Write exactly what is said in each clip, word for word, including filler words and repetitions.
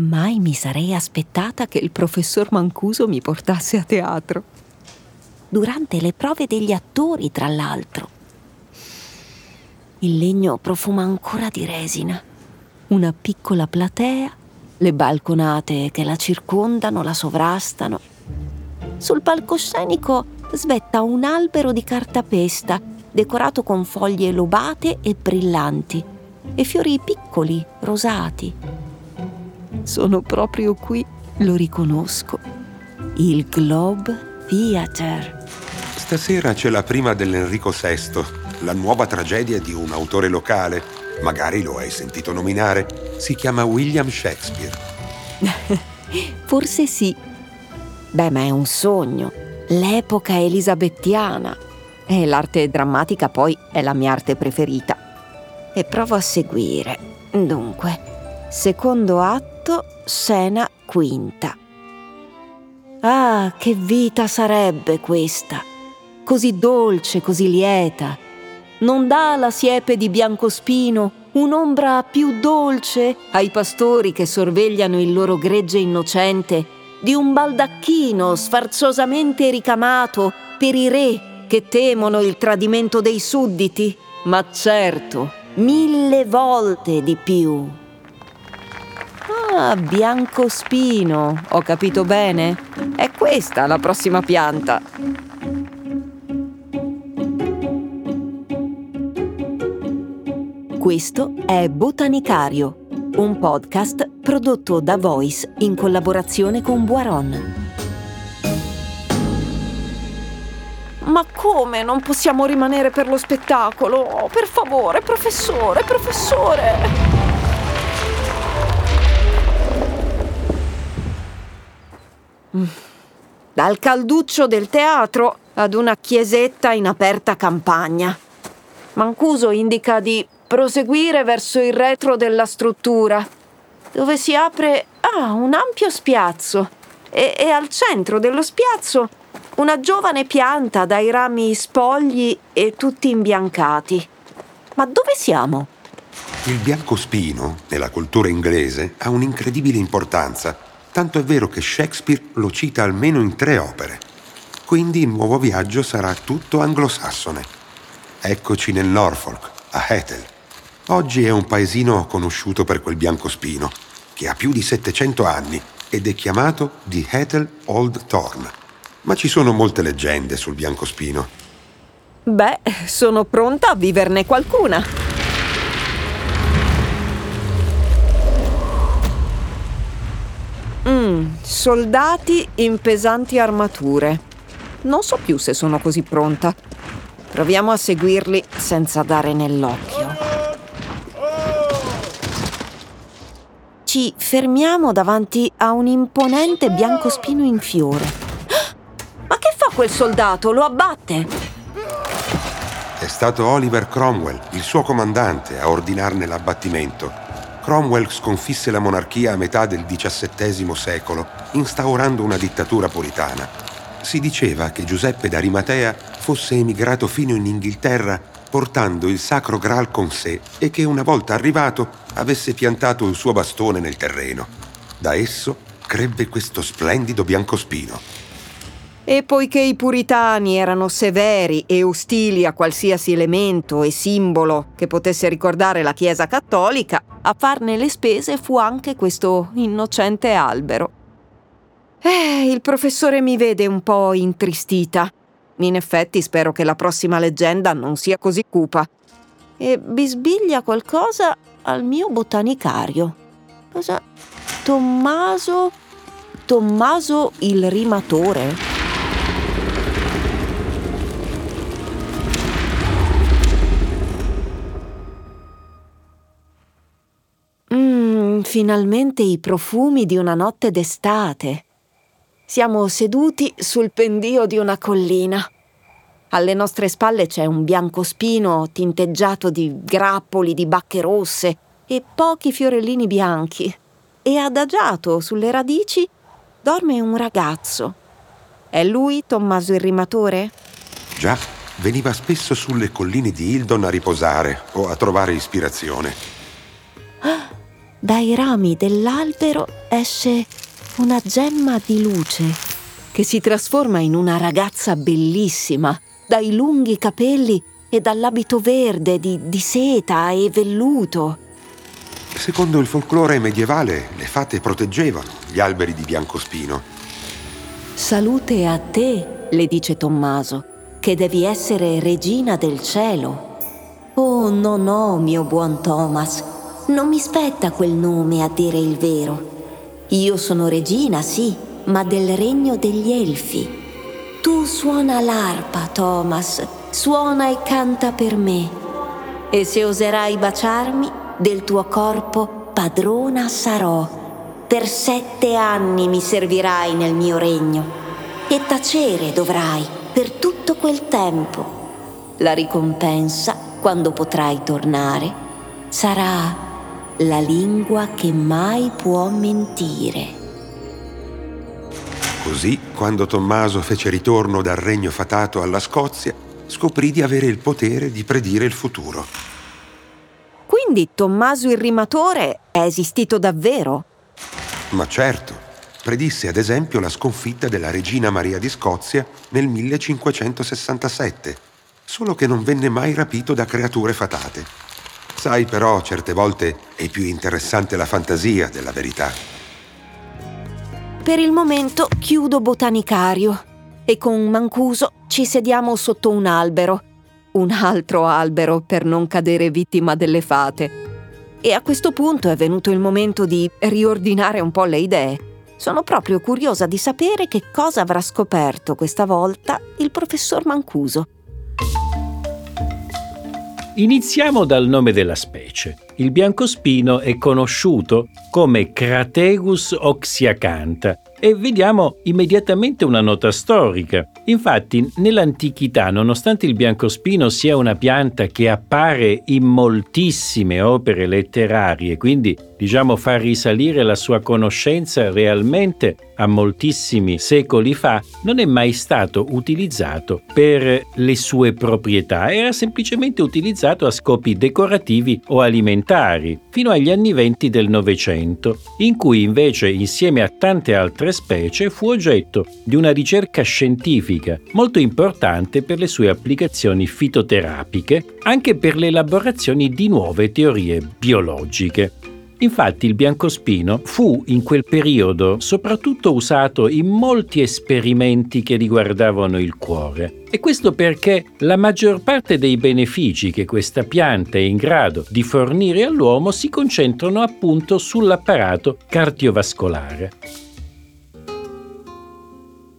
Mai mi sarei aspettata che il professor Mancuso mi portasse a teatro. Durante le prove degli attori, tra l'altro. Il legno profuma ancora di resina. Una piccola platea, le balconate che la circondano, la sovrastano. Sul palcoscenico svetta un albero di cartapesta, decorato con foglie lobate e brillanti, e fiori piccoli, rosati. Sono proprio qui, lo riconosco. Il Globe Theater. Stasera c'è la prima dell'Enrico sesto, la nuova tragedia di un autore locale. Magari lo hai sentito nominare. Si chiama William Shakespeare. Forse sì. Beh, ma è un sogno. L'epoca elisabettiana. E l'arte drammatica poi è la mia arte preferita. E provo a seguire. Dunque, secondo atto, scena quinta. Ah, che vita sarebbe questa! Così dolce, così lieta. Non dà la siepe di Biancospino un'ombra più dolce ai pastori che sorvegliano il loro gregge innocente di un baldacchino sfarzosamente ricamato per i re che temono il tradimento dei sudditi, ma certo, mille volte di più. Ah, Biancospino, ho capito bene? È questa la prossima pianta. Questo è Botanicario, un podcast prodotto da Voice in collaborazione con Buaron. Ma come? Non possiamo rimanere per lo spettacolo? Oh, per favore, professore, professore! Dal calduccio del teatro ad una chiesetta in aperta campagna. Mancuso indica di proseguire verso il retro della struttura, dove si apre ah, un ampio spiazzo e, e al centro dello spiazzo una giovane pianta dai rami spogli e tutti imbiancati. Ma dove siamo? Il biancospino, nella cultura inglese, ha un'incredibile importanza, tanto è vero che Shakespeare lo cita almeno in tre opere. Quindi il nuovo viaggio sarà tutto anglosassone. Eccoci nel Norfolk, a Hethel. Oggi è un paesino conosciuto per quel biancospino, che ha più di settecento anni ed è chiamato di Hethel Old Thorn. Ma ci sono molte leggende sul biancospino. Beh, sono pronta a viverne qualcuna. Mm, soldati in pesanti armature. Non so più se sono così pronta. Proviamo a seguirli senza dare nell'occhio. Ci fermiamo davanti a un imponente biancospino in fiore. Quel soldato lo abbatte. È stato Oliver Cromwell, il suo comandante, a ordinarne l'abbattimento. Cromwell sconfisse la monarchia a metà del diciassettesimo secolo, instaurando una dittatura puritana. Si diceva che Giuseppe d'Arimatea fosse emigrato fino in Inghilterra portando il Sacro Graal con sé e che una volta arrivato avesse piantato il suo bastone nel terreno. Da esso crebbe questo splendido biancospino. E poiché i puritani erano severi e ostili a qualsiasi elemento e simbolo che potesse ricordare la Chiesa cattolica, a farne le spese fu anche questo innocente albero. Eh, il professore mi vede un po' intristita. In effetti spero che la prossima leggenda non sia così cupa. E bisbiglia qualcosa al mio botanicario. Cosa? Tommaso... Tommaso il rimatore? Finalmente i profumi di una notte d'estate. Siamo seduti sul pendio di una collina. Alle nostre spalle c'è un biancospino tinteggiato di grappoli di bacche rosse e pochi fiorellini bianchi. E adagiato sulle radici dorme un ragazzo. È lui Tommaso il rimatore? Già, veniva spesso sulle colline di Hildon a riposare o a trovare ispirazione. dai rami dell'albero esce una gemma di luce che si trasforma in una ragazza bellissima, dai lunghi capelli e dall'abito verde di, di seta e velluto. Secondo il folklore medievale, le fate proteggevano gli alberi di Biancospino. «Salute a te», le dice Tommaso, «che devi essere regina del cielo». «Oh no, no, mio buon Thomas, non mi spetta quel nome a dire il vero. Io sono regina, sì, ma del regno degli elfi. Tu suona l'arpa, Thomas, suona e canta per me. E se oserai baciarmi, del tuo corpo padrona sarò. Per sette anni mi servirai nel mio regno e tacere dovrai per tutto quel tempo. La ricompensa, quando potrai tornare, sarà la lingua che mai può mentire». Così, quando Tommaso fece ritorno dal regno fatato alla Scozia, scoprì di avere il potere di predire il futuro. Quindi Tommaso il rimatore è esistito davvero? Ma certo, predisse ad esempio la sconfitta della regina Maria di Scozia nel millecinquecentosessantasette, solo che non venne mai rapito da creature fatate. Sai però, certe volte è più interessante la fantasia della verità. Per il momento chiudo Botanicario e con Mancuso ci sediamo sotto un albero. Un altro albero per non cadere vittima delle fate. E a questo punto è venuto il momento di riordinare un po' le idee. Sono proprio curiosa di sapere che cosa avrà scoperto questa volta il professor Mancuso. Iniziamo dal nome della specie. Il biancospino è conosciuto come Crataegus oxyacantha e vediamo immediatamente una nota storica. Infatti, nell'antichità, nonostante il biancospino sia una pianta che appare in moltissime opere letterarie, quindi diciamo fa risalire la sua conoscenza realmente a moltissimi secoli fa, non è mai stato utilizzato per le sue proprietà, era semplicemente utilizzato a scopi decorativi o alimentari, fino agli anni venti del Novecento, in cui invece, insieme a tante altre specie, fu oggetto di una ricerca scientifica molto importante per le sue applicazioni fitoterapiche, anche per l'elaborazione di nuove teorie biologiche. Infatti il biancospino fu in quel periodo soprattutto usato in molti esperimenti che riguardavano il cuore. E questo perché la maggior parte dei benefici che questa pianta è in grado di fornire all'uomo si concentrano appunto sull'apparato cardiovascolare.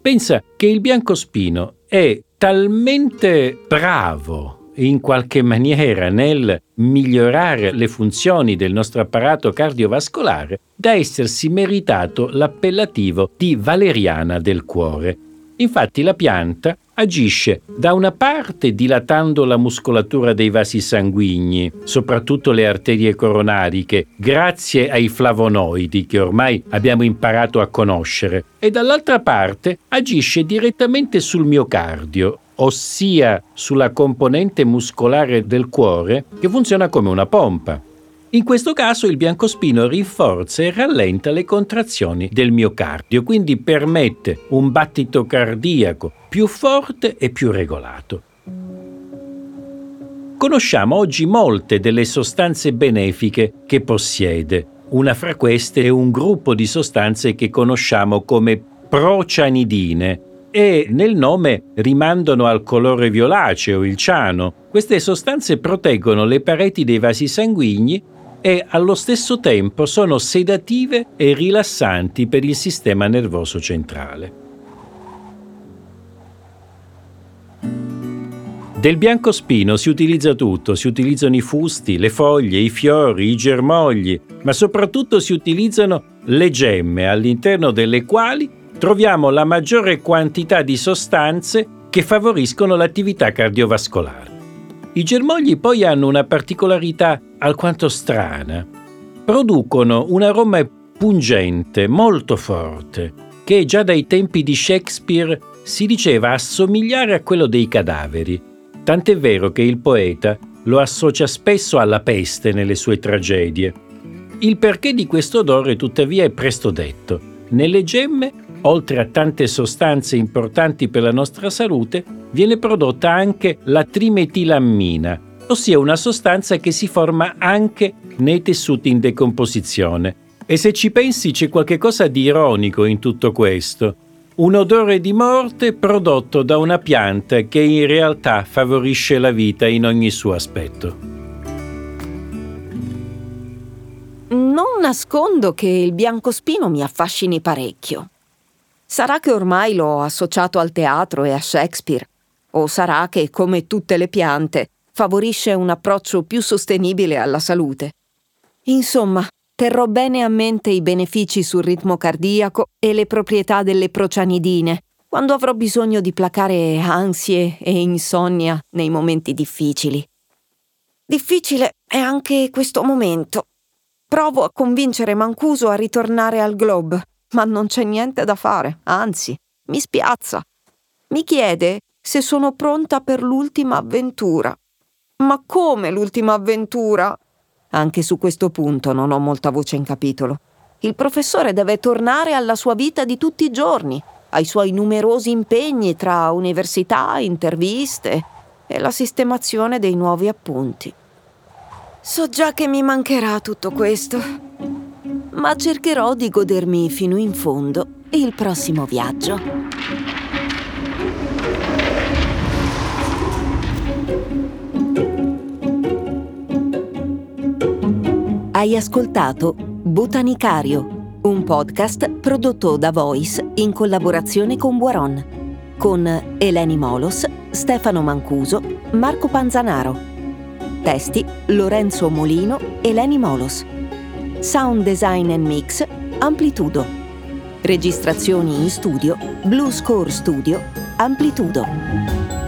Pensa che il biancospino è talmente bravo in qualche maniera nel migliorare le funzioni del nostro apparato cardiovascolare da essersi meritato l'appellativo di valeriana del cuore. Infatti la pianta agisce da una parte dilatando la muscolatura dei vasi sanguigni, soprattutto le arterie coronariche, grazie ai flavonoidi che ormai abbiamo imparato a conoscere, e dall'altra parte agisce direttamente sul miocardio, ossia sulla componente muscolare del cuore che funziona come una pompa. In questo caso il biancospino rinforza e rallenta le contrazioni del miocardio, quindi permette un battito cardiaco più forte e più regolato. Conosciamo oggi molte delle sostanze benefiche che possiede. Una fra queste è un gruppo di sostanze che conosciamo come procianidine, e nel nome rimandano al colore violaceo, il ciano. Queste sostanze proteggono le pareti dei vasi sanguigni e allo stesso tempo sono sedative e rilassanti per il sistema nervoso centrale. Del biancospino si utilizza tutto, si utilizzano i fusti, le foglie, i fiori, i germogli, ma soprattutto si utilizzano le gemme, all'interno delle quali troviamo la maggiore quantità di sostanze che favoriscono l'attività cardiovascolare. I germogli poi hanno una particolarità alquanto strana. Producono un aroma pungente, molto forte, che già dai tempi di Shakespeare si diceva assomigliare a quello dei cadaveri. Tant'è vero che il poeta lo associa spesso alla peste nelle sue tragedie. Il perché di questo odore tuttavia è presto detto. Nelle gemme, oltre a tante sostanze importanti per la nostra salute, viene prodotta anche la trimetilammina, ossia una sostanza che si forma anche nei tessuti in decomposizione. E se ci pensi c'è qualche cosa di ironico in tutto questo. Un odore di morte prodotto da una pianta che in realtà favorisce la vita in ogni suo aspetto. Non nascondo che il biancospino mi affascini parecchio. Sarà che ormai l'ho associato al teatro e a Shakespeare, o sarà che, come tutte le piante, favorisce un approccio più sostenibile alla salute. Insomma, terrò bene a mente i benefici sul ritmo cardiaco e le proprietà delle procianidine quando avrò bisogno di placare ansie e insonnia nei momenti difficili. Difficile è anche questo momento. Provo a convincere Mancuso a ritornare al Globe, ma non c'è niente da fare, anzi, mi spiazza. Mi chiede se sono pronta per l'ultima avventura. Ma come l'ultima avventura? Anche su questo punto non ho molta voce in capitolo. Il professore deve tornare alla sua vita di tutti i giorni, ai suoi numerosi impegni tra università, interviste e la sistemazione dei nuovi appunti. So già che mi mancherà tutto questo, ma cercherò di godermi fino in fondo il prossimo viaggio. Hai ascoltato Botanicario, un podcast prodotto da Voice in collaborazione con Buaron, con Eleni Molos, Stefano Mancuso, Marco Panzanaro. Testi Lorenzo Molino e Lenny Molos. Sound design and mix Amplitudo. Registrazioni in studio Blue Score Studio Amplitudo.